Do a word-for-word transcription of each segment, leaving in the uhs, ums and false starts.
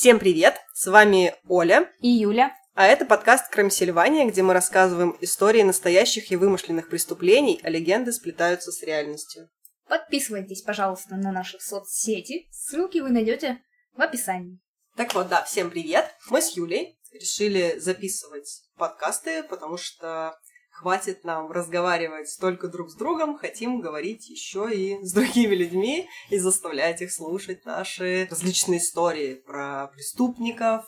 Всем привет! С вами Оля и Юля. А это подкаст «Crimesylvania», где мы рассказываем истории настоящих и вымышленных преступлений, а легенды сплетаются с реальностью. Подписывайтесь, пожалуйста, на наши соцсети. Ссылки вы найдете в описании. Так вот, да, всем привет! Мы с Юлей решили записывать подкасты, потому что хватит нам разговаривать только друг с другом, хотим говорить еще и с другими людьми и заставлять их слушать наши различные истории про преступников,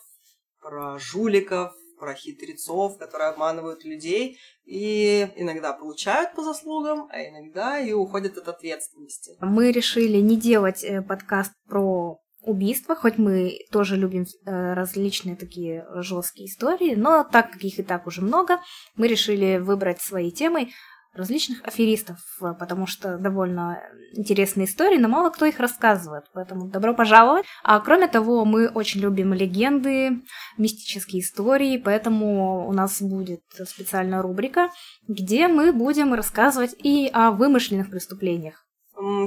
про жуликов, про хитрецов, которые обманывают людей и иногда получают по заслугам, а иногда и уходят от ответственности. Мы решили не делать подкаст про убийства, хоть мы тоже любим э, различные такие жесткие истории, но так как их и так уже много, мы решили выбрать своей темой различных аферистов, потому что довольно интересные истории, но мало кто их рассказывает, поэтому добро пожаловать. А кроме того, мы очень любим легенды, мистические истории, поэтому у нас будет специальная рубрика, где мы будем рассказывать и о вымышленных преступлениях.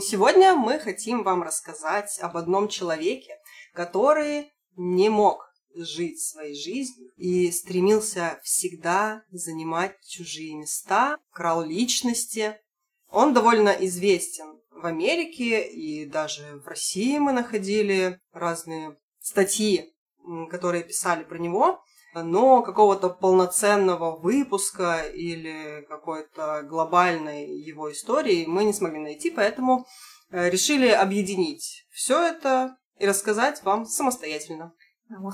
Сегодня мы хотим вам рассказать об одном человеке, который не мог жить своей жизнью и стремился всегда занимать чужие места, крал личности. Он довольно известен в Америке, и даже в России мы находили разные статьи, которые писали про него, но какого-то полноценного выпуска или какой-то глобальной его истории мы не смогли найти, поэтому решили объединить все это и рассказать вам самостоятельно.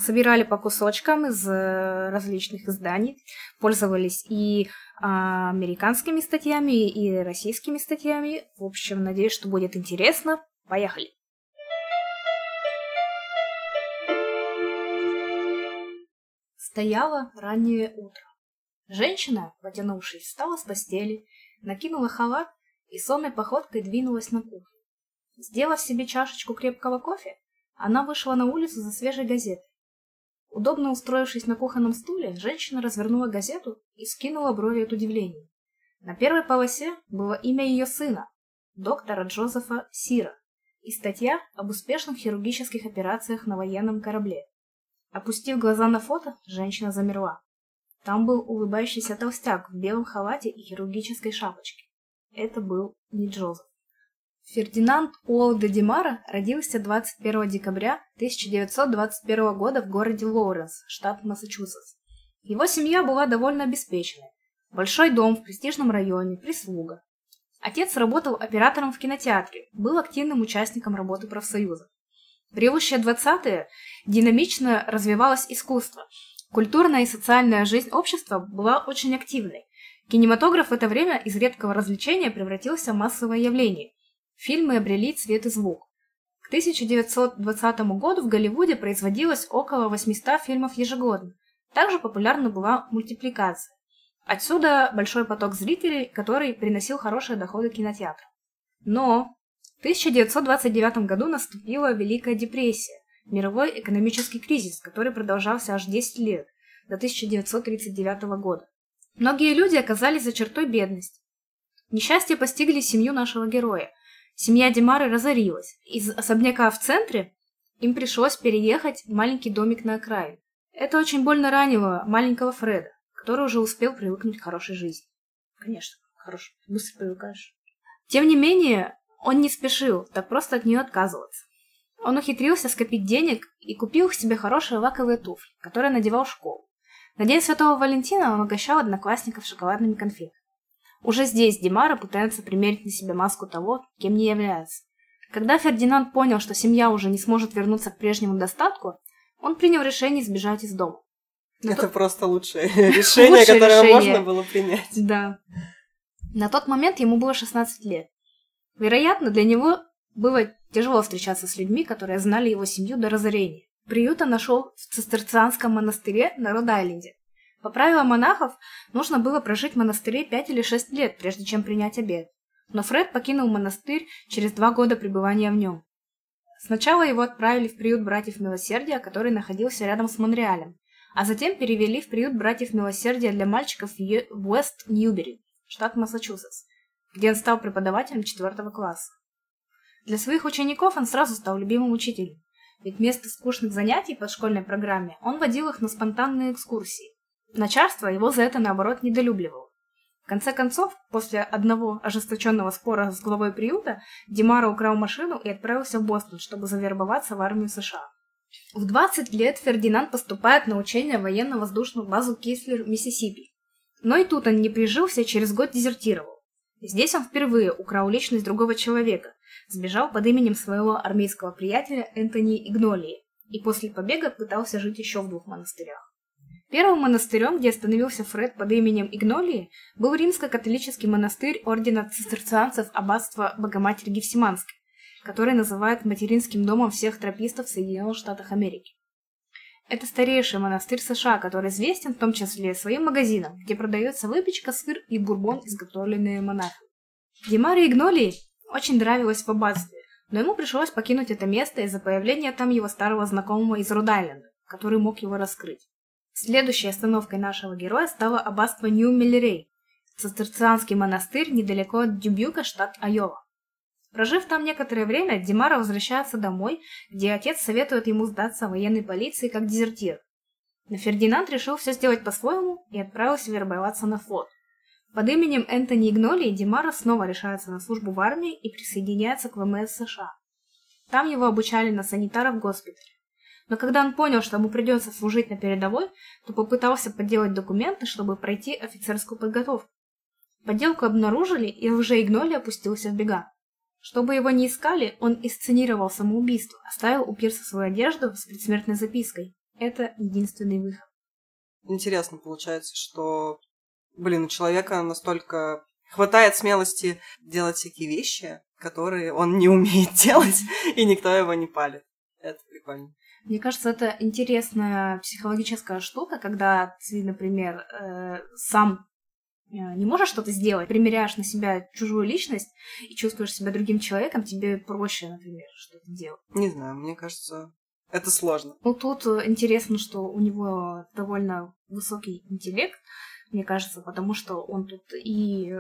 Собирали по кусочкам из различных изданий, пользовались и американскими статьями, и российскими статьями. В общем, надеюсь, что будет интересно. Поехали! Стояло раннее утро. Женщина, потянувшись, встала с постели, накинула халат и сонной походкой двинулась на кухню. Сделав себе чашечку крепкого кофе, она вышла на улицу за свежей газетой. Удобно устроившись на кухонном стуле, женщина развернула газету и скинула брови от удивления. На первой полосе было имя ее сына, доктора Джозефа Сира, и статья об успешных хирургических операциях на военном корабле. Опустив глаза на фото, женщина замерла. Там был улыбающийся толстяк в белом халате и хирургической шапочке. Это был не Джозеф. Фердинанд Уолдо Демара родился двадцать первого декабря тысяча девятьсот двадцать первого года в городе Лоуренс, штат Массачусетс. Его семья была довольно обеспеченной. Большой дом в престижном районе, прислуга. Отец работал оператором в кинотеатре, был активным участником работы профсоюза. В ревущие двадцатые динамично развивалось искусство. Культурная и социальная жизнь общества была очень активной. Кинематограф в это время из редкого развлечения превратился в массовое явление. Фильмы обрели цвет и звук. К тысяча девятьсот двадцатому году в Голливуде производилось около восемьсот фильмов ежегодно. Также популярна была мультипликация. Отсюда большой поток зрителей, который приносил хорошие доходы кинотеатру. Но в тысяча девятьсот двадцать девятом году наступила Великая депрессия, мировой экономический кризис, который продолжался аж десять лет, до тысяча девятьсот тридцать девятого года. Многие люди оказались за чертой бедности. Несчастья постигли семью нашего героя. Семья Демары разорилась. Из особняка в центре им пришлось переехать в маленький домик на окраине. Это очень больно ранило маленького Фреда, который уже успел привыкнуть к хорошей жизни. Конечно, хорошо, быстро привыкаешь. Тем не менее, он не спешил так просто от нее отказываться. Он ухитрился скопить денег и купил себе хорошие лаковые туфли, которые надевал в школу. На День Святого Валентина он угощал одноклассников шоколадными конфетами. Уже здесь Демара пытается примерить на себя маску того, кем не является. Когда Фердинанд понял, что семья уже не сможет вернуться к прежнему достатку, он принял решение сбежать из дома. Но Это то... просто лучшее решение, которое можно было принять. Да. На тот момент ему было шестнадцать лет. Вероятно, для него было тяжело встречаться с людьми, которые знали его семью до разорения. Приют он нашел в цистерцианском монастыре на Род-Айленде. По правилам монахов, нужно было прожить в монастыре пять или шесть лет, прежде чем принять обет. Но Фред покинул монастырь через два года пребывания в нем. Сначала его отправили в приют братьев Милосердия, который находился рядом с Монреалем, а затем перевели в приют братьев Милосердия для мальчиков в Уэст-Ньюбери, штат Массачусетс, где он стал преподавателем четвертого класса. Для своих учеников он сразу стал любимым учителем. Ведь вместо скучных занятий по школьной программе он водил их на спонтанные экскурсии. Начальство его за это, наоборот, недолюбливало. В конце концов, после одного ожесточенного спора с главой приюта, Демара украл машину и отправился в Бостон, чтобы завербоваться в армию США. В двадцать лет Фердинанд поступает на учение в военно-воздушную базу Кислер, Миссисипи. Но и тут он не прижился, через год дезертировал. Здесь он впервые украл личность другого человека, сбежал под именем своего армейского приятеля Энтони Игнолии и после побега пытался жить еще в двух монастырях. Первым монастырем, где остановился Фред под именем Игнолии, был римско-католический монастырь ордена цистерцианцев аббатства Богоматери Гефсиманской, который называют материнским домом всех тропистов в Соединенных Штатах Америки. Это старейший монастырь США, который известен в том числе своим магазином, где продается выпечка, сыр и бурбон, изготовленные монахами. Демаре Игнолии очень нравилось в аббатстве, но ему пришлось покинуть это место из-за появления там его старого знакомого из Род-Айленда, который мог его раскрыть. Следующей остановкой нашего героя стало аббатство Нью-Миллерей, цистерцианский монастырь недалеко от Дюбьюка, штат Айова. Прожив там некоторое время, Демара возвращается домой, где отец советует ему сдаться военной полиции как дезертир. Но Фердинанд решил все сделать по-своему и отправился вербоваться на флот. Под именем Энтони Игнолии Демара снова решается на службу в армии и присоединяется к ВМС США. Там его обучали на санитара в госпитале. Но когда он понял, что ему придется служить на передовой, то попытался подделать документы, чтобы пройти офицерскую подготовку. Подделку обнаружили, и уже Игнолия опустился в бега. Чтобы его не искали, он инсценировал самоубийство, оставил у пирса свою одежду с предсмертной запиской. Это единственный выход. Интересно получается, что, блин, у человека настолько хватает смелости делать всякие вещи, которые он не умеет делать, и никто его не палит. Это прикольно. Мне кажется, это интересная психологическая штука, когда ты, например, э, сам не можешь что-то сделать, примеряешь на себя чужую личность и чувствуешь себя другим человеком, тебе проще, например, что-то делать. Не знаю, мне кажется, это сложно. Ну, тут интересно, что у него довольно высокий интеллект, мне кажется, потому что он тут и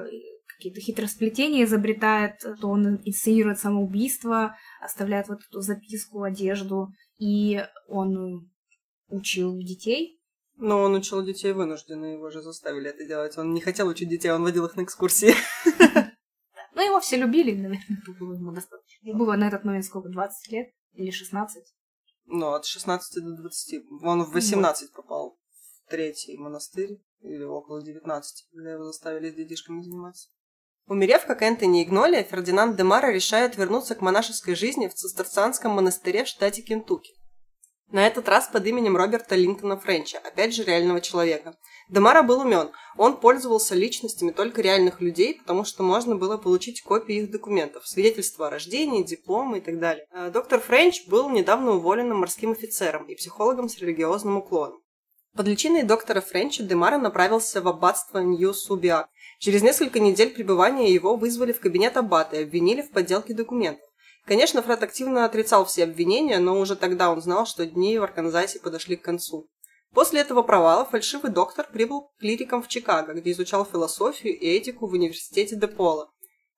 какие-то хитросплетения изобретает, то он инсценирует самоубийство, оставляет вот эту записку, одежду, и он учил детей. Но он учил детей вынужденно, его же заставили это делать. Он не хотел учить детей, он водил их на экскурсии. Ну, его все любили, наверное, было ему достаточно. Ему было на этот момент сколько, двадцать лет или шестнадцать? Ну, от шестнадцати до двадцати. Он в восемнадцать попал в третий монастырь, или около девятнадцати, когда его заставили с детишками заниматься. Умерев, как Энтони Игнолия, Фердинанд Демара решает вернуться к монашеской жизни в цистерцианском монастыре в штате Кентукки. На этот раз под именем Роберта Линтона Фрэнча, опять же реального человека. Демара был умен, он пользовался личностями только реальных людей, потому что можно было получить копии их документов, свидетельства о рождении, дипломы и так далее. Доктор Френч был недавно уволенным морским офицером и психологом с религиозным уклоном. Под личиной доктора Френча Демара направился в аббатство Нью-Субиак. Через несколько недель пребывания его вызвали в кабинет аббата и обвинили в подделке документов. Конечно, Фред активно отрицал все обвинения, но уже тогда он знал, что дни в Арканзасе подошли к концу. После этого провала фальшивый доктор прибыл клириком в Чикаго, где изучал философию и этику в университете де Пола.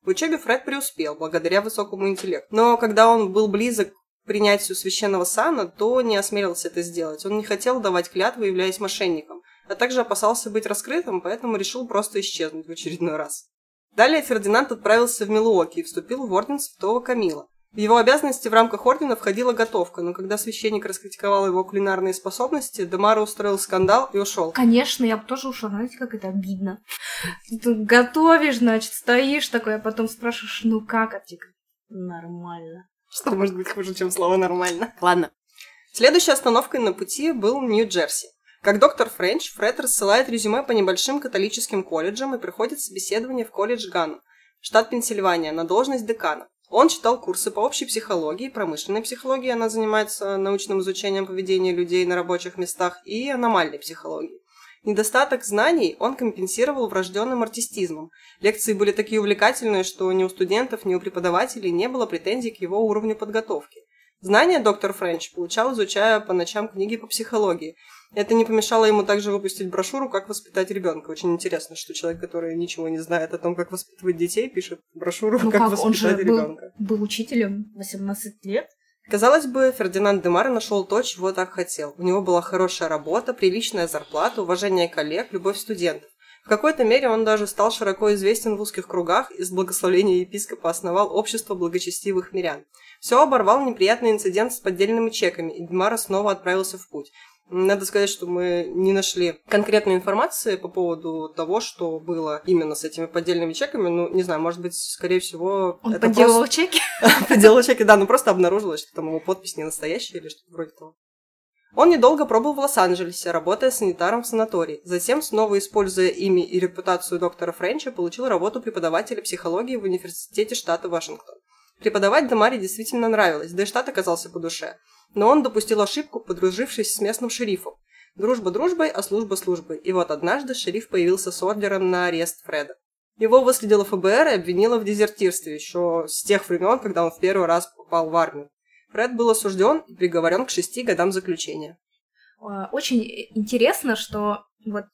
В учебе Фред преуспел, благодаря высокому интеллекту. Но когда он был близок к принятию священного сана, то не осмелился это сделать. Он не хотел давать клятвы, являясь мошенником, а также опасался быть раскрытым, поэтому решил просто исчезнуть в очередной раз. Далее Фердинанд отправился в Милуоки и вступил в орден Святого Камила. В его обязанности в рамках ордена входила готовка, но когда священник раскритиковал его кулинарные способности, Демара устроил скандал и ушел. Конечно, я бы тоже ушла, знаете, как это обидно. Ты готовишь, значит, стоишь такой, а потом спрашиваешь, ну как, а ты нормально. Что может быть хуже, чем слово «нормально»? Ладно. Следующей остановкой на пути был Нью-Джерси. Как доктор Френч, Фред рассылает резюме по небольшим католическим колледжам и приходит в собеседование в колледж Ганна, штат Пенсильвания, на должность декана. Он читал курсы по общей психологии, промышленной психологии, она занимается научным изучением поведения людей на рабочих местах, и аномальной психологии. Недостаток знаний он компенсировал врожденным артистизмом. Лекции были такие увлекательные, что ни у студентов, ни у преподавателей не было претензий к его уровню подготовки. Знания доктор Френч получал, изучая по ночам книги по психологии. Это не помешало ему также выпустить брошюру «Как воспитать ребенка». Очень интересно, что человек, который ничего не знает о том, как воспитывать детей, пишет брошюру ну «Как, как воспитать ребенка». Он же был, был учителем восемнадцать лет, Казалось бы, Фердинанд Демара нашел то, чего так хотел. У него была хорошая работа, приличная зарплата, уважение коллег, любовь студентов. В какой-то мере он даже стал широко известен в узких кругах и с благословения епископа основал общество благочестивых мирян. Все оборвал неприятный инцидент с поддельными чеками, и Демара снова отправился в путь. Надо сказать, что мы не нашли конкретной информации по поводу того, что было именно с этими поддельными чеками. Ну, не знаю, может быть, скорее всего... Он это подделал просто... чеки? Подделал чеки, да, но просто обнаружилось, что там его подпись не настоящая или что-то вроде того. Он недолго пробыл в Лос-Анджелесе, работая санитаром в санатории. Затем, снова используя имя и репутацию доктора Френча, получил работу преподавателя психологии в университете штата Вашингтон. Преподавать Демаре действительно нравилось, да и штат оказался по душе. Но он допустил ошибку, подружившись с местным шерифом. Дружба дружбой, а служба службой. И вот однажды шериф появился с ордером на арест Фреда. Его выследило эф бэ эр и обвинило в дезертирстве еще с тех времен, когда он в первый раз попал в армию. Фред был осужден и приговорен к шести годам заключения. Очень интересно, что вот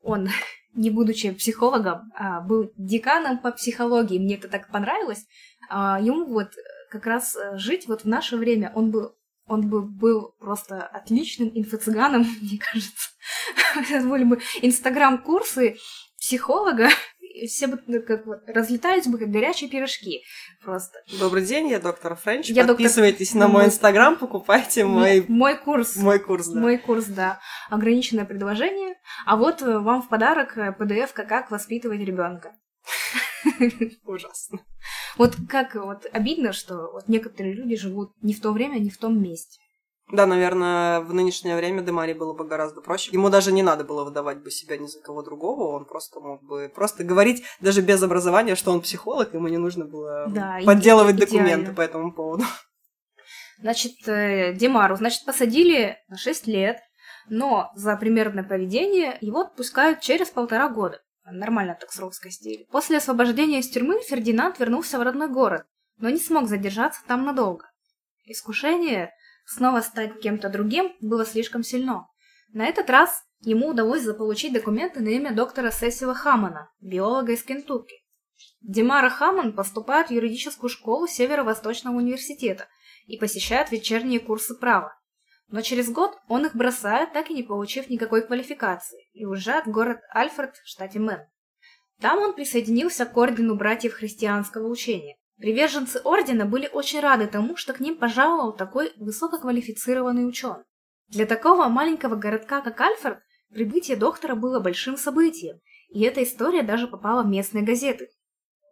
он, не будучи психологом, был деканом по психологии. Мне это так понравилось. Ему вот как раз жить вот в наше время. Он был, он был, был просто отличным инфо-цыганом, мне кажется. Были бы инстаграм-курсы психолога, все бы как вот разлетались бы, как горячие пирожки. Просто. Добрый день, я доктор Френч. Я Подписывайтесь доктор... на мой инстаграм, покупайте мой... Мой курс. Мой курс, да. Мой курс, да. Ограниченное предложение. А вот вам в подарок пи ди эф-ка «Как воспитывать ребенка». Ужасно. Вот как вот обидно, что вот некоторые люди живут не в то время, не в том месте. Да, наверное, в нынешнее время Демаре было бы гораздо проще. Ему даже не надо было выдавать бы себя ни за кого другого. Он просто мог бы просто говорить, даже без образования, что он психолог, ему не нужно было да, подделывать иде- документы по этому поводу. Значит, Демару, значит, посадили на шесть лет, но за примерное поведение его отпускают через полтора года. Нормально так срок скостили. После освобождения из тюрьмы Фердинанд вернулся в родной город, но не смог задержаться там надолго. Искушение снова стать кем-то другим было слишком сильно. На этот раз ему удалось заполучить документы на имя доктора Сесила Хаммана, биолога из Кентукки. Демара Хамман поступает в юридическую школу Северо-Восточного университета и посещает вечерние курсы права. Но через год он их бросает, так и не получив никакой квалификации, и уезжает в город Альфред в штате Мэн. Там он присоединился к ордену братьев христианского учения. Приверженцы ордена были очень рады тому, что к ним пожаловал такой высококвалифицированный ученый. Для такого маленького городка, как Альфред, прибытие доктора было большим событием, и эта история даже попала в местные газеты.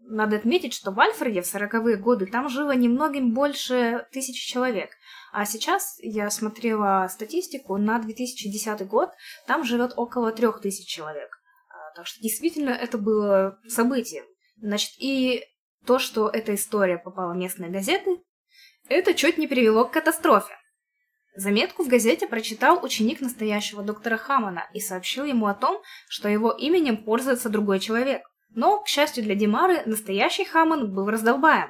Надо отметить, что в Альфреде в сороковые годы там жило немногим больше тысячи человек. А сейчас я смотрела статистику, на две тысячи десятый год там живет около трех тысяч человек. Так что действительно это было событием. Значит, и то, что эта история попала в местные газеты, это чуть не привело к катастрофе. Заметку в газете прочитал ученик настоящего доктора Хаммана и сообщил ему о том, что его именем пользуется другой человек. Но, к счастью для Демары, настоящий Хамман был раздолбаем.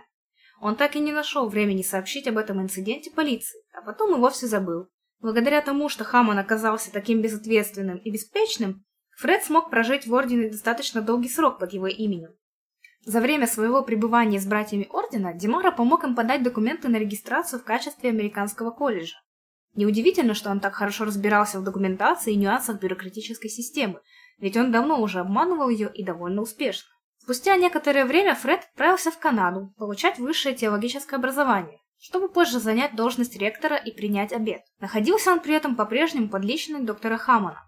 Он так и не нашел времени сообщить об этом инциденте полиции, а потом и вовсе забыл. Благодаря тому, что Хамман оказался таким безответственным и беспечным, Фред смог прожить в ордене достаточно долгий срок под его именем. За время своего пребывания с братьями ордена Демара помог им подать документы на регистрацию в качестве американского колледжа. Неудивительно, что он так хорошо разбирался в документации и нюансах бюрократической системы, ведь он давно уже обманывал ее и довольно успешно. Спустя некоторое время Фред отправился в Канаду получать высшее теологическое образование, чтобы позже занять должность ректора и принять обет. Находился он при этом по-прежнему под личиной доктора Хаммана.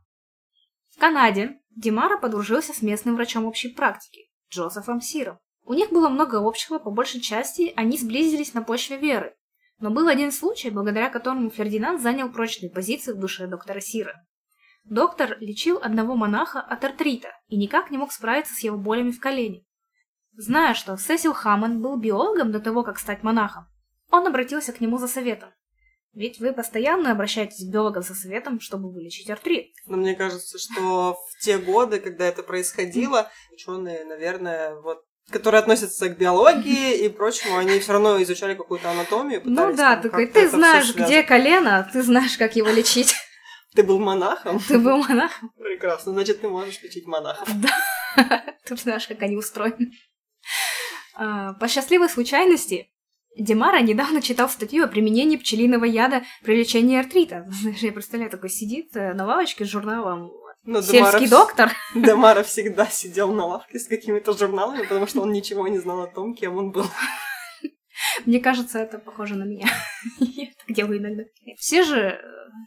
В Канаде Демара подружился с местным врачом общей практики Джозефом Сиром. У них было много общего, по большей части они сблизились на почве веры. Но был один случай, благодаря которому Фердинанд занял прочные позиции в душе доктора Сира. Доктор лечил одного монаха от артрита и никак не мог справиться с его болями в колене. Зная, что Сесил Хамман был биологом до того, как стать монахом, он обратился к нему за советом. Ведь вы постоянно обращаетесь к биологам за советом, чтобы вылечить артрит. Но мне кажется, что в те годы, когда это происходило, ученые, наверное, вот, которые относятся к биологии и прочему, они все равно изучали какую-то анатомию. Ну да, такой, ты знаешь, где колено, ты знаешь, как его лечить. Ты был монахом? Ты был монахом? Прекрасно, значит, ты можешь лечить монахов. Да, ты знаешь, как они устроены. По счастливой случайности, Демара недавно читал статью о применении пчелиного яда при лечении артрита. Я представляю, такой сидит на лавочке с журналом. Но сельский Демара доктор. Демара всегда сидел на лавке с какими-то журналами, потому что он ничего не знал о том, кем он был. Мне кажется, это похоже на меня. Я так делаю иногда. Все же,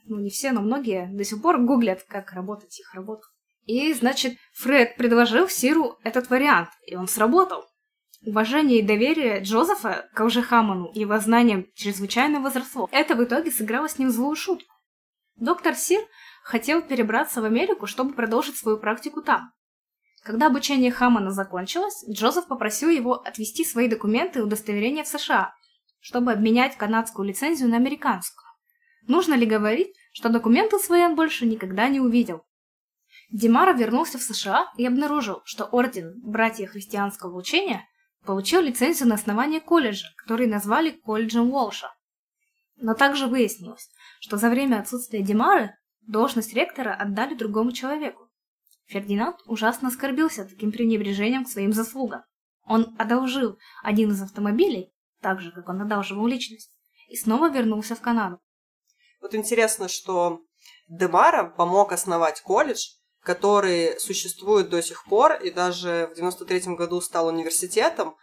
ну не все, но многие до сих пор гуглят, как работать их работу. И, значит, Фред предложил Сиру этот вариант, и он сработал. Уважение и доверие Джозефа к Хамману и его знаниям чрезвычайно возросло. Это в итоге сыграло с ним злую шутку. Доктор Сир хотел перебраться в Америку, чтобы продолжить свою практику там. Когда обучение Хаммана закончилось, Джозеф попросил его отвезти свои документы и удостоверения в США, чтобы обменять канадскую лицензию на американскую. Нужно ли говорить, что документы свои он больше никогда не увидел? Демара вернулся в США и обнаружил, что орден Братья Христианского Учения получил лицензию на основании колледжа, который назвали колледжем Уолша. Но также выяснилось, что за время отсутствия Демары должность ректора отдали другому человеку. Фердинанд ужасно оскорбился таким пренебрежением к своим заслугам. Он одолжил один из автомобилей, так же, как он одалживал личность, и снова вернулся в Канаду. Вот интересно, что Демара помог основать колледж, который существует до сих пор, и даже в девяносто третьем году стал университетом,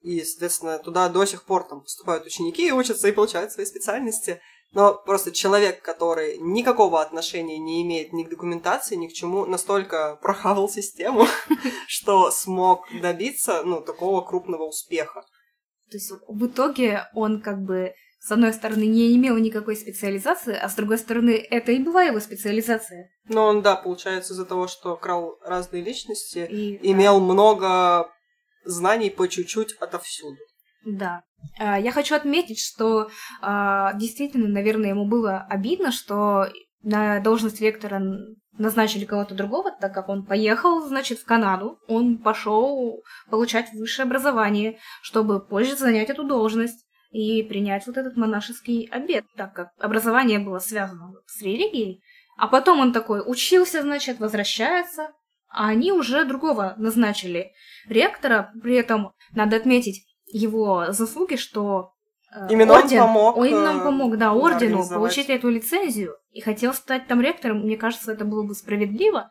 и, соответственно, туда до сих пор там поступают ученики и учатся, и получают свои специальности. Но просто человек, который никакого отношения не имеет ни к документации, ни к чему, настолько прохавал систему, что смог добиться, ну, такого крупного успеха. То есть в итоге он как бы, с одной стороны, не имел никакой специализации, а с другой стороны, это и была его специализация. Ну, он, да, получается, из-за того, что крал разные личности, и, имел да. много знаний по чуть-чуть отовсюду. Да. Я хочу отметить, что действительно, наверное, ему было обидно, что на должность ректора назначили кого-то другого, так как он поехал, значит, в Канаду. Он пошел получать высшее образование, чтобы позже занять эту должность и принять вот этот монашеский обет, так как образование было связано с религией. А потом он такой учился, значит, возвращается, а они уже другого назначили ректора. При этом надо отметить его заслуги, что э, именно орден, он помог, он нам помог, да, ордену получить эту лицензию и хотел стать там ректором. Мне кажется, это было бы справедливо.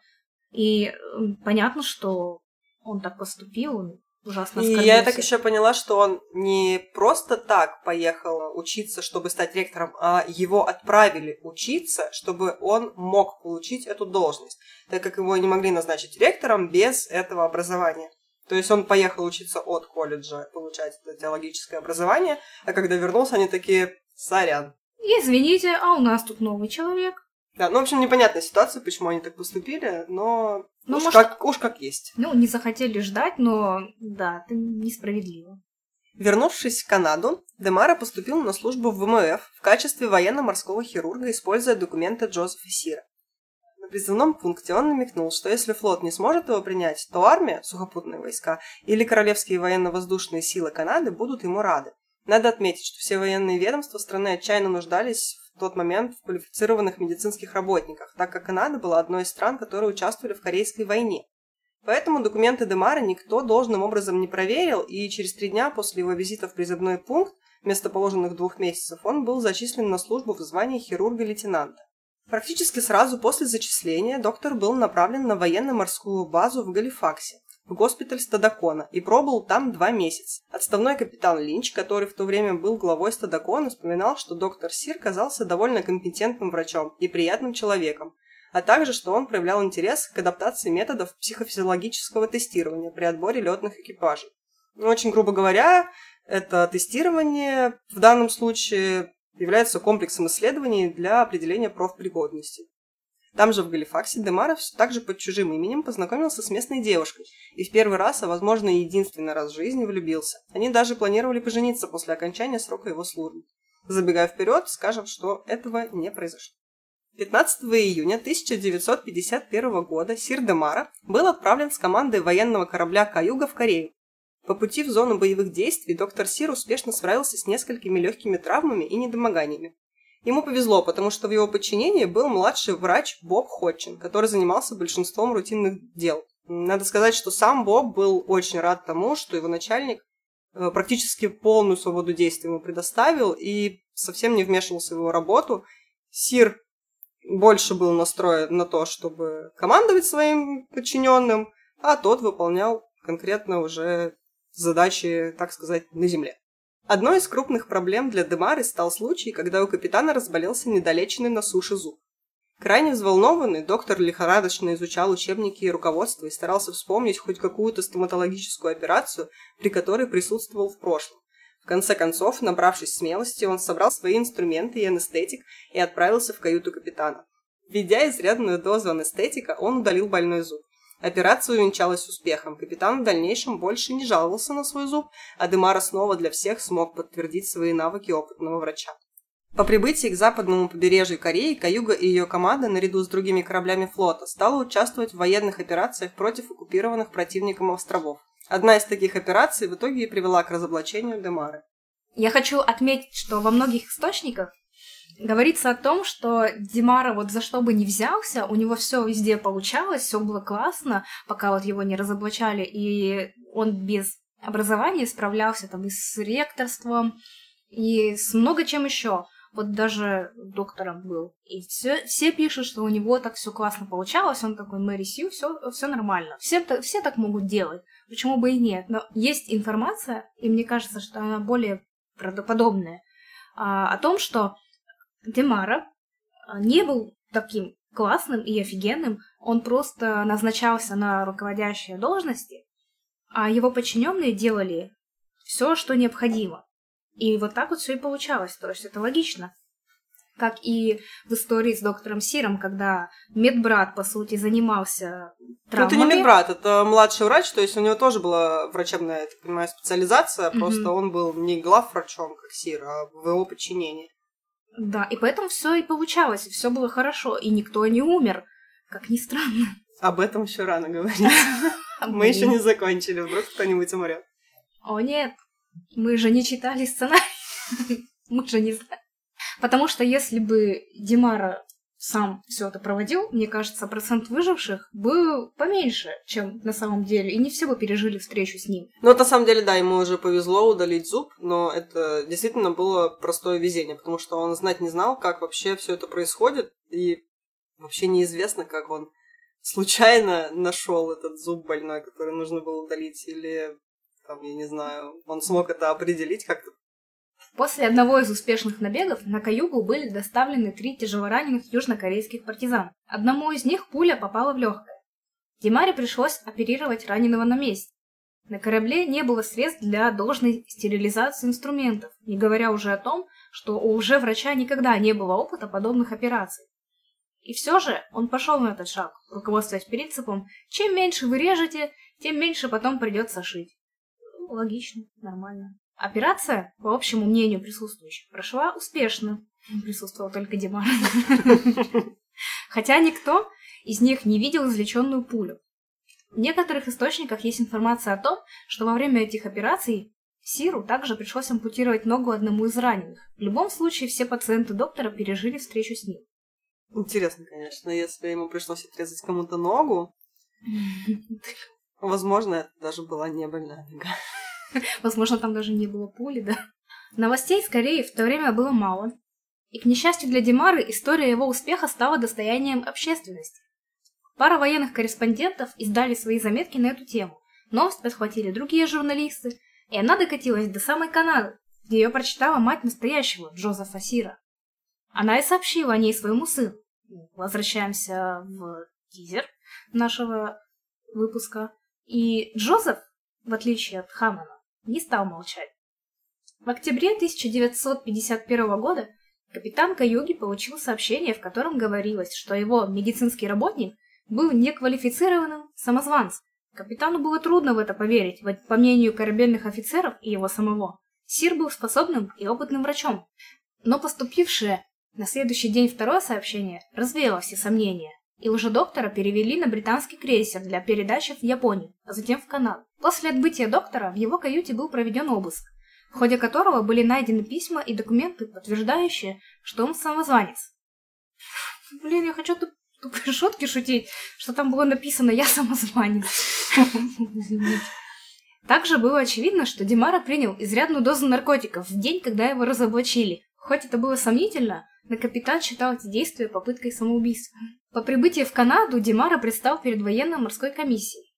И понятно, что он так поступил, он ужасно оскорбился. И я так еще поняла, что он не просто так поехал учиться, чтобы стать ректором, а его отправили учиться, чтобы он мог получить эту должность, так как его не могли назначить ректором без этого образования. То есть он поехал учиться от колледжа, получать это теологическое образование, а когда вернулся, они такие: сорян. Извините, а у нас тут новый человек. Да, ну, в общем, непонятная ситуация, почему они так поступили, но ну, уж, может, как, уж как есть. Ну, не захотели ждать, но да, это несправедливо. Вернувшись в Канаду, Демара поступил на службу в ВМФ в качестве военно-морского хирурга, используя документы Джозефа Сира. На призывном пункте он намекнул, что если флот не сможет его принять, то армия, сухопутные войска или Королевские военно-воздушные силы Канады будут ему рады. Надо отметить, что все военные ведомства страны отчаянно нуждались в тот момент в квалифицированных медицинских работниках, так как Канада была одной из стран, которые участвовали в Корейской войне. Поэтому документы Демара никто должным образом не проверил, и через три дня после его визита в призывной пункт, вместо положенных двух месяцев, он был зачислен на службу в звании хирурга-лейтенанта. Практически сразу после зачисления доктор был направлен на военно-морскую базу в Галифаксе, в госпиталь Стадакона, и пробыл там два месяца. Отставной капитан Линч, который в то время был главой Стадакона, вспоминал, что доктор Сир казался довольно компетентным врачом и приятным человеком, а также, что он проявлял интерес к адаптации методов психофизиологического тестирования при отборе летных экипажей. Ну, очень грубо говоря, это тестирование в данном случае является комплексом исследований для определения профпригодности. Там же в Галифаксе Демара также под чужим именем познакомился с местной девушкой и в первый раз, а возможно и единственный раз в жизни, влюбился. Они даже планировали пожениться после окончания срока его службы. Забегая вперед, скажем, что этого не произошло. пятнадцатого июня тысяча девятьсот пятьдесят первого года Сир Демара был отправлен с командой военного корабля «Каюга» в Корею. По пути в зону боевых действий доктор Сир успешно справился с несколькими легкими травмами и недомоганиями. Ему повезло, потому что в его подчинении был младший врач Боб Ходчин, который занимался большинством рутинных дел. Надо сказать, что сам Боб был очень рад тому, что его начальник практически полную свободу действий ему предоставил и совсем не вмешивался в его работу. Сир больше был настроен на то, чтобы командовать своим подчиненным, а тот выполнял конкретно уже задачи, так сказать, на земле. Одной из крупных проблем для Демары стал случай, когда у капитана разболелся недолеченный на суше зуб. Крайне взволнованный, доктор лихорадочно изучал учебники и руководство и старался вспомнить хоть какую-то стоматологическую операцию, при которой присутствовал в прошлом. В конце концов, набравшись смелости, он собрал свои инструменты и анестетик и отправился в каюту капитана. Введя изрядную дозу анестетика, он удалил больной зуб. Операция увенчалась успехом. Капитан в дальнейшем больше не жаловался на свой зуб, а Демара снова для всех смог подтвердить свои навыки опытного врача. По прибытии к западному побережью Кореи Каюга и ее команда, наряду с другими кораблями флота, стала участвовать в военных операциях против оккупированных противником островов. Одна из таких операций в итоге и привела к разоблачению Демары. Я хочу отметить, что во многих источниках говорится о том, что Демара вот за что бы ни взялся, у него все везде получалось, все было классно, пока вот его не разоблачали, и он без образования справлялся там и с ректорством, и с много чем еще. Вот даже доктором был. И все, все пишут, что у него так все классно получалось, он такой Мэри Сью, все, все нормально. Все, все так могут делать, почему бы и нет. Но есть информация, и мне кажется, что она более правдоподобная, о том, что Демара не был таким классным и офигенным, он просто назначался на руководящие должности, а его подчиненные делали все, что необходимо. И вот так вот все и получалось, то есть это логично. Как и в истории с доктором Сиром, когда медбрат, по сути, занимался травмами. Ну, это не медбрат, это младший врач, то есть у него тоже была врачебная, я так понимаю, специализация, mm-hmm. просто он был не главврачом, как Сир, а в его подчинении. Да, и поэтому все и получалось, и все было хорошо, и никто не умер, как ни странно. Об этом еще рано говорить. Мы еще не закончили, вдруг кто-нибудь умрет. О нет, мы же не читали сценарий, мы же не знаем. Потому что если бы Демара сам все это проводил, мне кажется, процент выживших был поменьше, чем на самом деле, и не все бы пережили встречу с ним. Ну, вот на самом деле, да, ему уже повезло удалить зуб, но это действительно было простое везение, потому что он знать не знал, как вообще все это происходит, и вообще неизвестно, как он случайно нашел этот зуб больной, который нужно было удалить, или, там, я не знаю, он смог это определить как-то. После одного из успешных набегов на Каюгу были доставлены три тяжелораненых южнокорейских партизан. Одному из них пуля попала в легкое. Демаре пришлось оперировать раненого на месте. На корабле не было средств для должной стерилизации инструментов, не говоря уже о том, что у уже врача никогда не было опыта подобных операций. И все же он пошел на этот шаг, руководствуясь принципом «чем меньше вы режете, тем меньше потом придется шить». Логично, нормально. Операция, по общему мнению присутствующих, прошла успешно. Присутствовал только Демара. Хотя никто из них не видел извлеченную пулю. В некоторых источниках есть информация о том, что во время этих операций Сиру также пришлось ампутировать ногу одному из раненых. В любом случае, все пациенты доктора пережили встречу с ним. Интересно, конечно, если ему пришлось отрезать кому-то ногу, возможно, это даже была не больная нога. Возможно, там даже не было пули, да? Новостей из Кореи в то время было мало. И, к несчастью для Демары, история его успеха стала достоянием общественности. Пара военных корреспондентов издали свои заметки на эту тему. Новость подхватили другие журналисты, и она докатилась до самой Канады, где ее прочитала мать настоящего Джозефа Сира. Она и сообщила о ней своему сыну. Возвращаемся в тизер нашего выпуска. И Джозеф, в отличие от Хаммана, не стал молчать. В октябре тысяча девятьсот пятьдесят первого года капитан Каюги получил сообщение, в котором говорилось, что его медицинский работник был неквалифицированным самозванцем. Капитану было трудно в это поверить, по мнению корабельных офицеров и его самого. Сир был способным и опытным врачом. Но поступившее на следующий день второе сообщение развеяло все сомнения. И лжедоктора перевели на британский крейсер для передачи в Японию, а затем в Канаду. После отбытия доктора в его каюте был проведен обыск, в ходе которого были найдены письма и документы, подтверждающие, что он самозванец. Блин, я хочу туп- тупые шутки шутить, что там было написано «Я самозванец». Также было очевидно, что Демара принял изрядную дозу наркотиков в день, когда его разоблачили. Хоть это было сомнительно, но капитан считал эти действия попыткой самоубийства. По прибытии в Канаду Демара предстал перед военно-морской комиссией.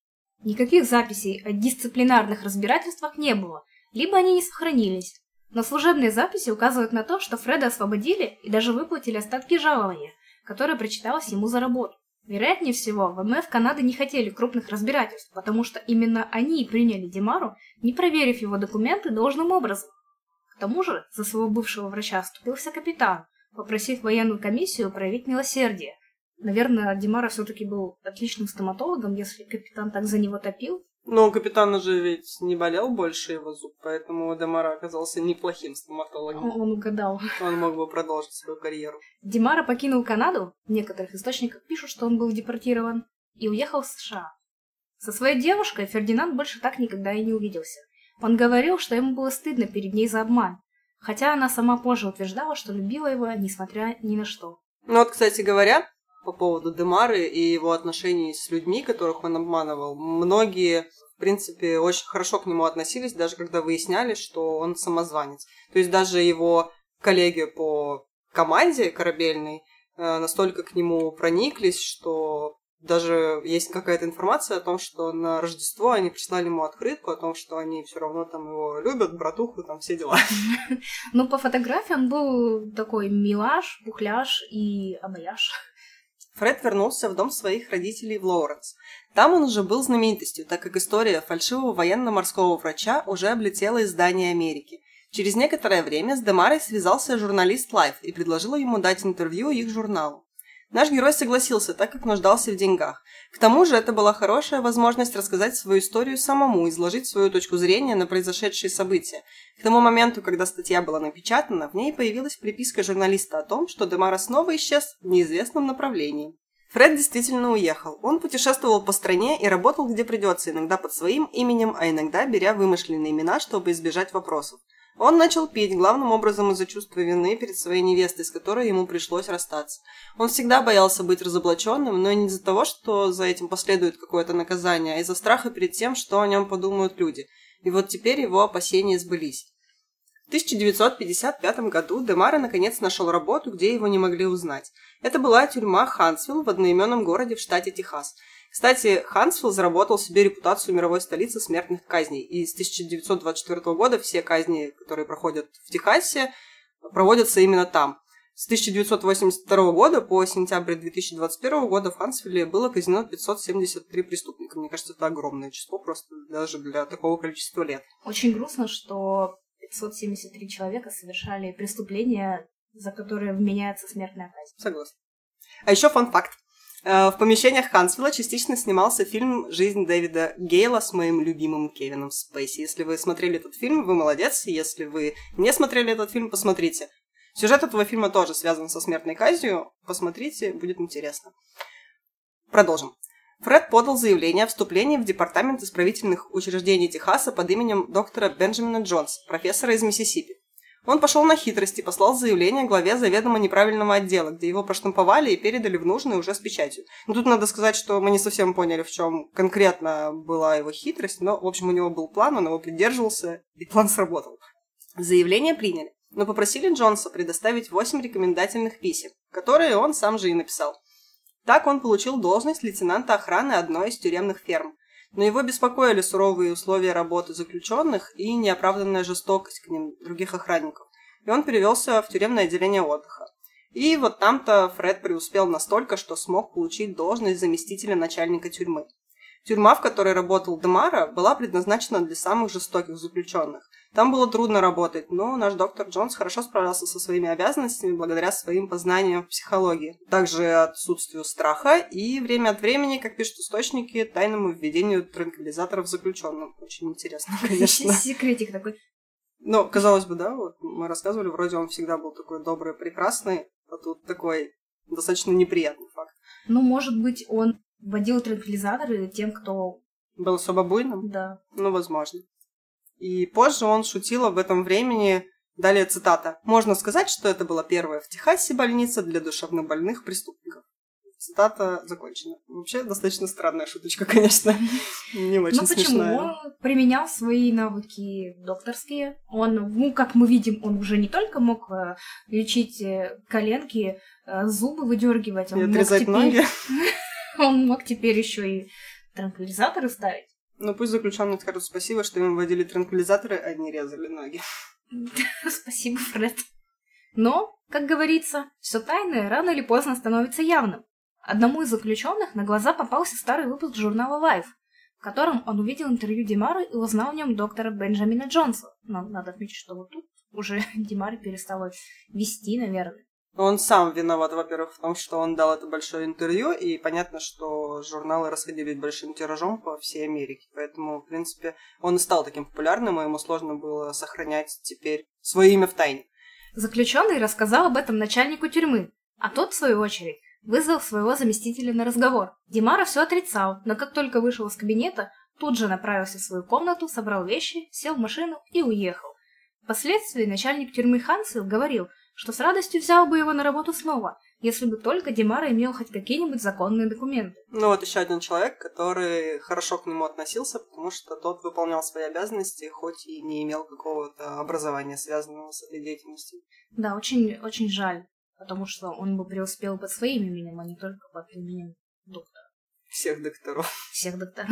Никаких записей о дисциплинарных разбирательствах не было, либо они не сохранились. Но служебные записи указывают на то, что Фреда освободили и даже выплатили остатки жалования, которое причиталось ему за работу. Вероятнее всего, ВМФ Канады не хотели крупных разбирательств, потому что именно они приняли Демару, не проверив его документы должным образом. К тому же, за своего бывшего врача вступился капитан, попросив военную комиссию проявить милосердие. Наверное, Демара все-таки был отличным стоматологом, если капитан так за него топил. Но у капитана же ведь не болел больше его зуб, поэтому Демара оказался неплохим стоматологом. Он угадал. Он мог бы продолжить свою карьеру. Демара покинул Канаду, в некоторых источниках пишут, что он был депортирован, и уехал в США. Со своей девушкой Фердинанд больше так никогда и не увиделся. Он говорил, что ему было стыдно перед ней за обман, хотя она сама позже утверждала, что любила его, несмотря ни на что. Ну вот, кстати говоря, по поводу Демары и его отношений с людьми, которых он обманывал. Многие, в принципе, очень хорошо к нему относились, даже когда выясняли, что он самозванец. То есть даже его коллеги по команде корабельной настолько к нему прониклись, что даже есть какая-то информация о том, что на Рождество они прислали ему открытку о том, что они все равно там его любят, братуху, там все дела. Ну, по фотографии он был такой милаш, пухляш и обаяш. Фред вернулся в дом своих родителей в Лоуренс. Там он уже был знаменитостью, так как история фальшивого военно-морского врача уже облетела издание Америки. Через некоторое время с Демарой связался журналист Life и предложил ему дать интервью их журналу. Наш герой согласился, так как нуждался в деньгах. К тому же это была хорошая возможность рассказать свою историю самому, изложить свою точку зрения на произошедшие события. К тому моменту, когда статья была напечатана, в ней появилась приписка журналиста о том, что Демара снова исчез в неизвестном направлении. Фред действительно уехал. Он путешествовал по стране и работал где придется, иногда под своим именем, а иногда беря вымышленные имена, чтобы избежать вопросов. Он начал пить, главным образом из-за чувства вины перед своей невестой, с которой ему пришлось расстаться. Он всегда боялся быть разоблаченным, но не из-за того, что за этим последует какое-то наказание, а из-за страха перед тем, что о нем подумают люди. И вот теперь его опасения сбылись. В тысяча девятьсот пятьдесят пятом году Демара наконец нашел работу, где его не могли узнать. Это была тюрьма Хансвилл в одноименном городе в штате Техас. Кстати, Хансвилл заработал себе репутацию мировой столицы смертных казней, и с тысяча девятьсот двадцать четвёртого года все казни, которые проходят в Техасе, проводятся именно там. С тысяча девятьсот восемьдесят второго года по сентябрь две тысячи двадцать первого года в Хансвилле было казнено пятьсот семьдесят три преступника. Мне кажется, это огромное число просто даже для такого количества лет. Очень грустно, что пятьсот семьдесят три человека совершали преступления, за которые вменяется смертная казнь. Согласна. А еще фан-факт. В помещениях Хансвилла частично снимался фильм «Жизнь Дэвида Гейла» с моим любимым Кевином Спейси. Если вы смотрели этот фильм, вы молодец. Если вы не смотрели этот фильм, посмотрите. Сюжет этого фильма тоже связан со смертной казнью. Посмотрите, будет интересно. Продолжим. Фред подал заявление о вступлении в Департамент исправительных учреждений Техаса под именем доктора Бенджамина Джонс, профессора из Миссисипи. Он пошел на хитрость и послал заявление главе заведомо неправильного отдела, где его проштамповали и передали в нужный уже с печатью. Но тут надо сказать, что мы не совсем поняли, в чем конкретно была его хитрость, но, в общем, у него был план, он его придерживался, и план сработал. Заявление приняли, но попросили Джонса предоставить восемь рекомендательных писем, которые он сам же и написал. Так он получил должность лейтенанта охраны одной из тюремных ферм. Но его беспокоили суровые условия работы заключенных и неоправданная жестокость к ним других охранников. И он перевелся в тюремное отделение отдыха. И вот там-то Фред преуспел настолько, что смог получить должность заместителя начальника тюрьмы. Тюрьма, в которой работал Демара, была предназначена для самых жестоких заключенных. Там было трудно работать, но наш доктор Джонс хорошо справлялся со своими обязанностями благодаря своим познаниям в психологии, также отсутствию страха и время от времени, как пишут источники, тайному введению транквилизаторов заключенным. Очень интересно, конечно. Секретик такой. Ну, казалось бы, да, вот мы рассказывали, вроде он всегда был такой добрый, прекрасный, а тут такой достаточно неприятный факт. Ну, может быть, он вводил транквилизаторы тем, кто... Был особо буйным? Да. Ну, возможно. И позже он шутил об этом времени. Далее цитата. «Можно сказать, что это была первая в Техасе больница для душевнобольных преступников». Цитата закончена. Вообще, достаточно странная шуточка, конечно. Не очень смешная. Но почему? Он применял свои навыки докторские. Он, ну, как мы видим, он уже не только мог лечить коленки, зубы выдергивать. Он и отрезать теперь... ноги. Он мог теперь еще и транквилизаторы ставить. Ну, пусть заключенные скажут спасибо, что им вводили транквилизаторы, а не резали ноги. Спасибо, Фред. Но, как говорится, все тайное рано или поздно становится явным. Одному из заключенных на глаза попался старый выпуск журнала Life, в котором он увидел интервью Демары и узнал в нем доктора Бенджамина Джонса. Но надо отметить, что вот тут уже Демара перестала вести, наверное. Он сам виноват, во-первых, в том, что он дал это большое интервью, и понятно, что журналы расходились большим тиражом по всей Америке, поэтому, в принципе, он и стал таким популярным, и ему сложно было сохранять теперь свое имя в тайне. Заключенный рассказал об этом начальнику тюрьмы, а тот, в свою очередь, вызвал своего заместителя на разговор. Демара все отрицал, но как только вышел из кабинета, тут же направился в свою комнату, собрал вещи, сел в машину и уехал. Впоследствии начальник тюрьмы Хансвилл говорил, что с радостью взял бы его на работу снова, если бы только Демара имел хоть какие-нибудь законные документы. Ну вот еще один человек, который хорошо к нему относился, потому что тот выполнял свои обязанности, хоть и не имел какого-то образования, связанного с этой деятельностью. Да, очень, очень жаль, потому что он бы преуспел под своим именем, а не только под именем доктора. Всех докторов. Всех докторов.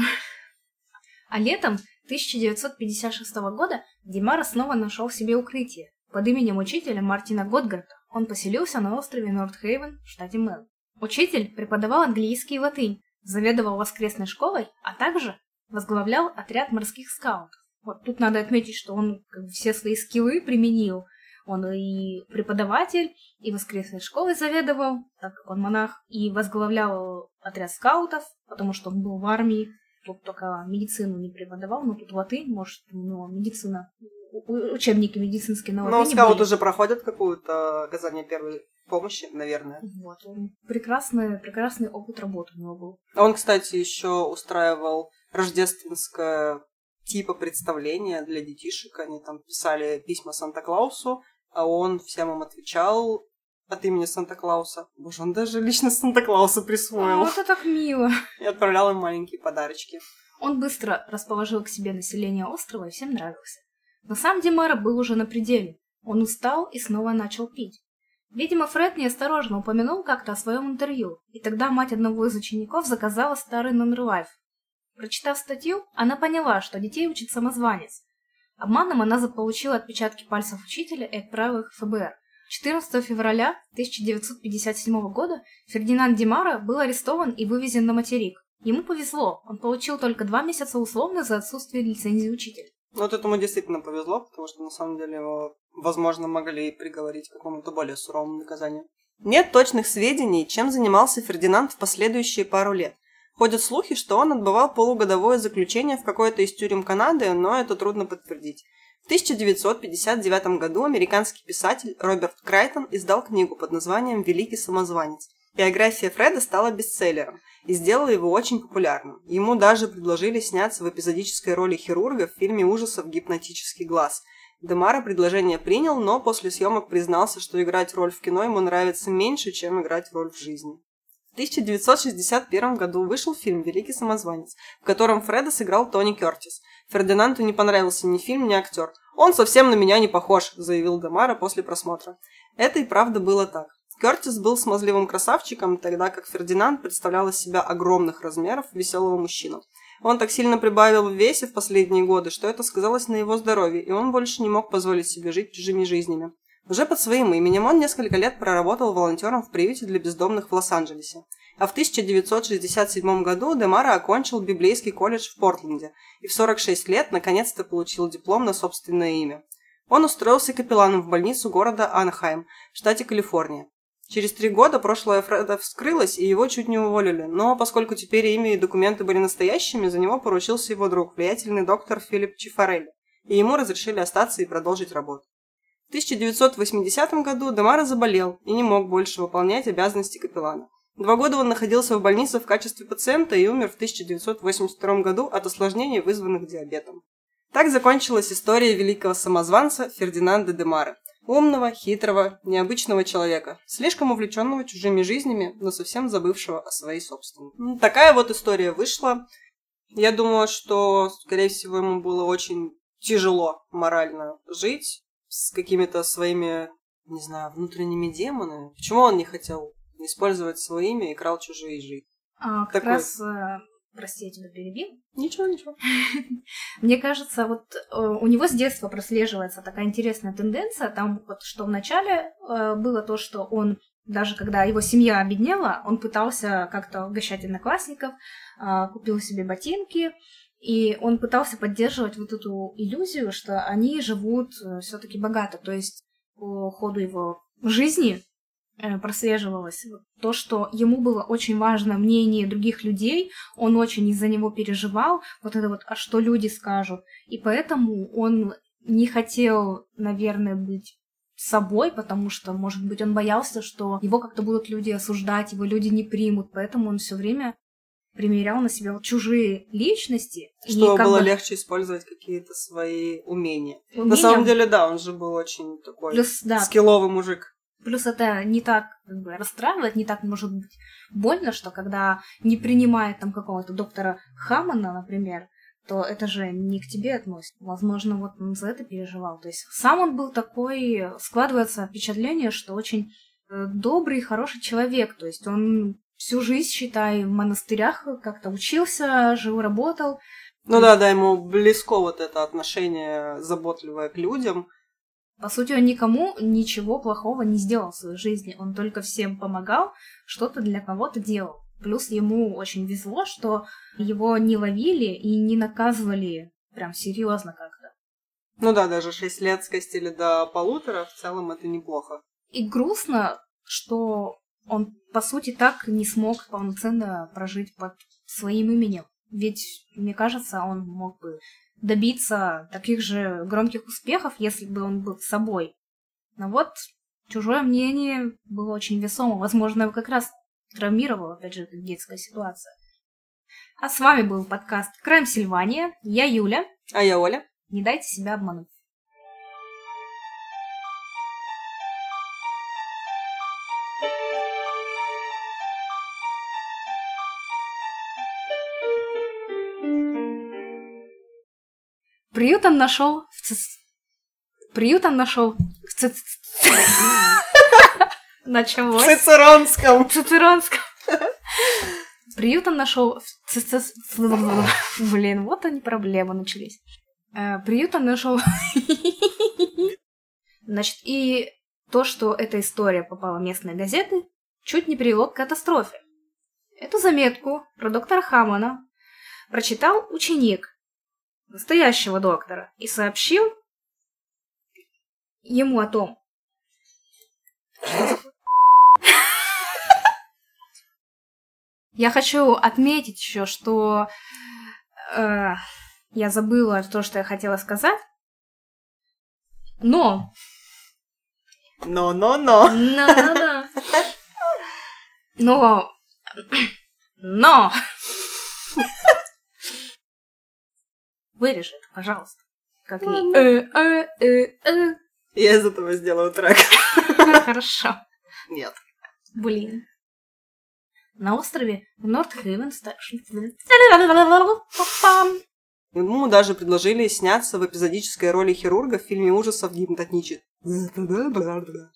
А летом тысяча девятьсот пятьдесят шестого года Демара снова нашел себе укрытие. Под именем учителя Мартина Годгарта он поселился на острове Норт-Хейвен в штате Мэн. Учитель преподавал английский и латынь, заведовал воскресной школой, а также возглавлял отряд морских скаутов. Вот тут надо отметить, что он все свои скиллы применил. Он и преподаватель, и воскресной школой заведовал, так как он монах, и возглавлял отряд скаутов, потому что он был в армии. Тут только медицину не преподавал, но тут латынь, может, но медицина... учебники медицинские на латыни. Но скаут уже проходят какое-то оказание первой помощи, наверное. Вот, прекрасный, прекрасный опыт работы у него был. Он, кстати, еще устраивал рождественское типа представление для детишек. Они там писали письма Санта-Клаусу, а он всем им отвечал от имени Санта-Клауса. Боже, он даже лично Санта-Клауса присвоил. А, вот это так мило. И отправлял им маленькие подарочки. Он быстро расположил к себе население острова и всем нравился. Но сам Демара был уже на пределе. Он устал и снова начал пить. Видимо, Фред неосторожно упомянул как-то о своем интервью, и тогда мать одного из учеников заказала старый номер Life. Прочитав статью, она поняла, что детей учит самозванец. Обманом она заполучила отпечатки пальцев учителя и отправила их в эф бэ эр. четырнадцатого февраля тысяча девятьсот пятьдесят седьмого года Фердинанд Демара был арестован и вывезен на материк. Ему повезло, он получил только два месяца условно за отсутствие лицензии учителя. Ну, вот этому действительно повезло, потому что, на самом деле, его, возможно, могли приговорить к какому-то более суровому наказанию. Нет точных сведений, чем занимался Фердинанд в последующие пару лет. Ходят слухи, что он отбывал полугодовое заключение в какой-то из тюрем Канады, но это трудно подтвердить. В тысяча девятьсот пятьдесят девятом году американский писатель Роберт Крайтон издал книгу под названием «Великий самозванец». Биография Фреда стала бестселлером и сделала его очень популярным. Ему даже предложили сняться в эпизодической роли хирурга в фильме ужасов «Гипнотический глаз». Демара предложение принял, но после съемок признался, что играть роль в кино ему нравится меньше, чем играть роль в жизни. В тысяча девятьсот шестьдесят первом году вышел фильм «Великий самозванец», в котором Фреда сыграл Тони Кертис. Фердинанду не понравился ни фильм, ни актер. «Он совсем на меня не похож», — заявил Демара после просмотра. Это и правда было так. Кертис был смазливым красавчиком, тогда как Фердинанд представлял из себя огромных размеров веселого мужчину. Он так сильно прибавил в весе в последние годы, что это сказалось на его здоровье, и он больше не мог позволить себе жить чужими жизнями. Уже под своим именем он несколько лет проработал волонтером в приюте для бездомных в Лос-Анджелесе. А в тысяча девятьсот шестьдесят седьмом году Демара окончил библейский колледж в Портленде и в сорок шесть лет наконец-то получил диплом на собственное имя. Он устроился капелланом в больницу города Анахайм в штате Калифорния. Через три года прошлое Фреда вскрылось, и его чуть не уволили, но поскольку теперь имя и документы были настоящими, за него поручился его друг, влиятельный доктор Филипп Чифарелли, и ему разрешили остаться и продолжить работу. В тысяча девятьсот восьмидесятом году Демара заболел и не мог больше выполнять обязанности капеллана. Два года он находился в больнице в качестве пациента и умер в тысяча девятьсот восемьдесят втором году от осложнений, вызванных диабетом. Так закончилась история великого самозванца Фердинанда Демары. Умного, хитрого, необычного человека, слишком увлеченного чужими жизнями, но совсем забывшего о своей собственной. Ну, такая вот история вышла. Я думаю, что, скорее всего, ему было очень тяжело морально жить с какими-то своими, не знаю, внутренними демонами. Почему он не хотел использовать свое имя и крал чужие жизни? А, как Такой. раз... Прости, я тебя перебил. Ничего, ничего. Мне кажется, вот у него с детства прослеживается такая интересная тенденция, там вот что вначале было то, что он, даже когда его семья обеднела, он пытался как-то угощать одноклассников, купил себе ботинки, и он пытался поддерживать вот эту иллюзию, что они живут все-таки богато, то есть по ходу его жизни прослеживалось то, что ему было очень важно мнение других людей, он очень из-за него переживал, вот это вот, а что люди скажут, и поэтому он не хотел, наверное, быть собой, потому что, может быть, он боялся, что его как-то будут люди осуждать, его люди не примут, поэтому он все время примерял на себя чужие личности. Чтобы было бы... легче использовать какие-то свои умения. умения. На самом деле, да, он же был очень такой Плюс, да, скилловый мужик. Плюс это не так как бы расстраивает, не так может быть больно, что когда не принимает там какого-то доктора Хаммана, например, то это же не к тебе относится. Возможно, вот он за это переживал. То есть сам он был такой, складывается впечатление, что очень добрый, хороший человек. То есть он всю жизнь, считай, в монастырях как-то учился, жил, работал. Ну да, да, ему близко вот это отношение заботливое к людям. По сути, он никому ничего плохого не сделал в своей жизни. Он только всем помогал, что-то для кого-то делал. Плюс ему очень везло, что его не ловили и не наказывали прям серьезно как-то. Ну да, даже шесть лет скостили до полутора, в целом это неплохо. И грустно, что он, по сути, так не смог полноценно прожить под своим именем. Ведь, мне кажется, он мог бы добиться таких же громких успехов, если бы он был собой. Но вот чужое мнение было очень весомо. Возможно, его как раз травмировала, опять же, эта детская ситуация. А с вами был подкаст Crimesylvania. Я Юля. А я Оля. Не дайте себя обмануть. Приют он нашел в ЦЦ... Приют он нашел в ЦЦ... Началось. В Цицеронском. В Цицеронском. Приют он нашел в ЦЦ... Блин, вот они проблемы начались. Приют он нашел... Значит, и то, что эта история попала в местные газеты, чуть не привело к катастрофе. Эту заметку про доктора Хаммана прочитал ученик настоящего доктора, и сообщил ему о том, я хочу отметить еще, что э, я забыла то, что я хотела сказать, но... Но-но-но! Но-но-но! Но! Но! Вырежи это, пожалуйста. Как я из этого сделаю трек. Хорошо. Нет. Блин. На острове Норт-Хейвен... Ему даже предложили сняться в эпизодической роли хирурга в фильме ужасов «Гипнотический глаз».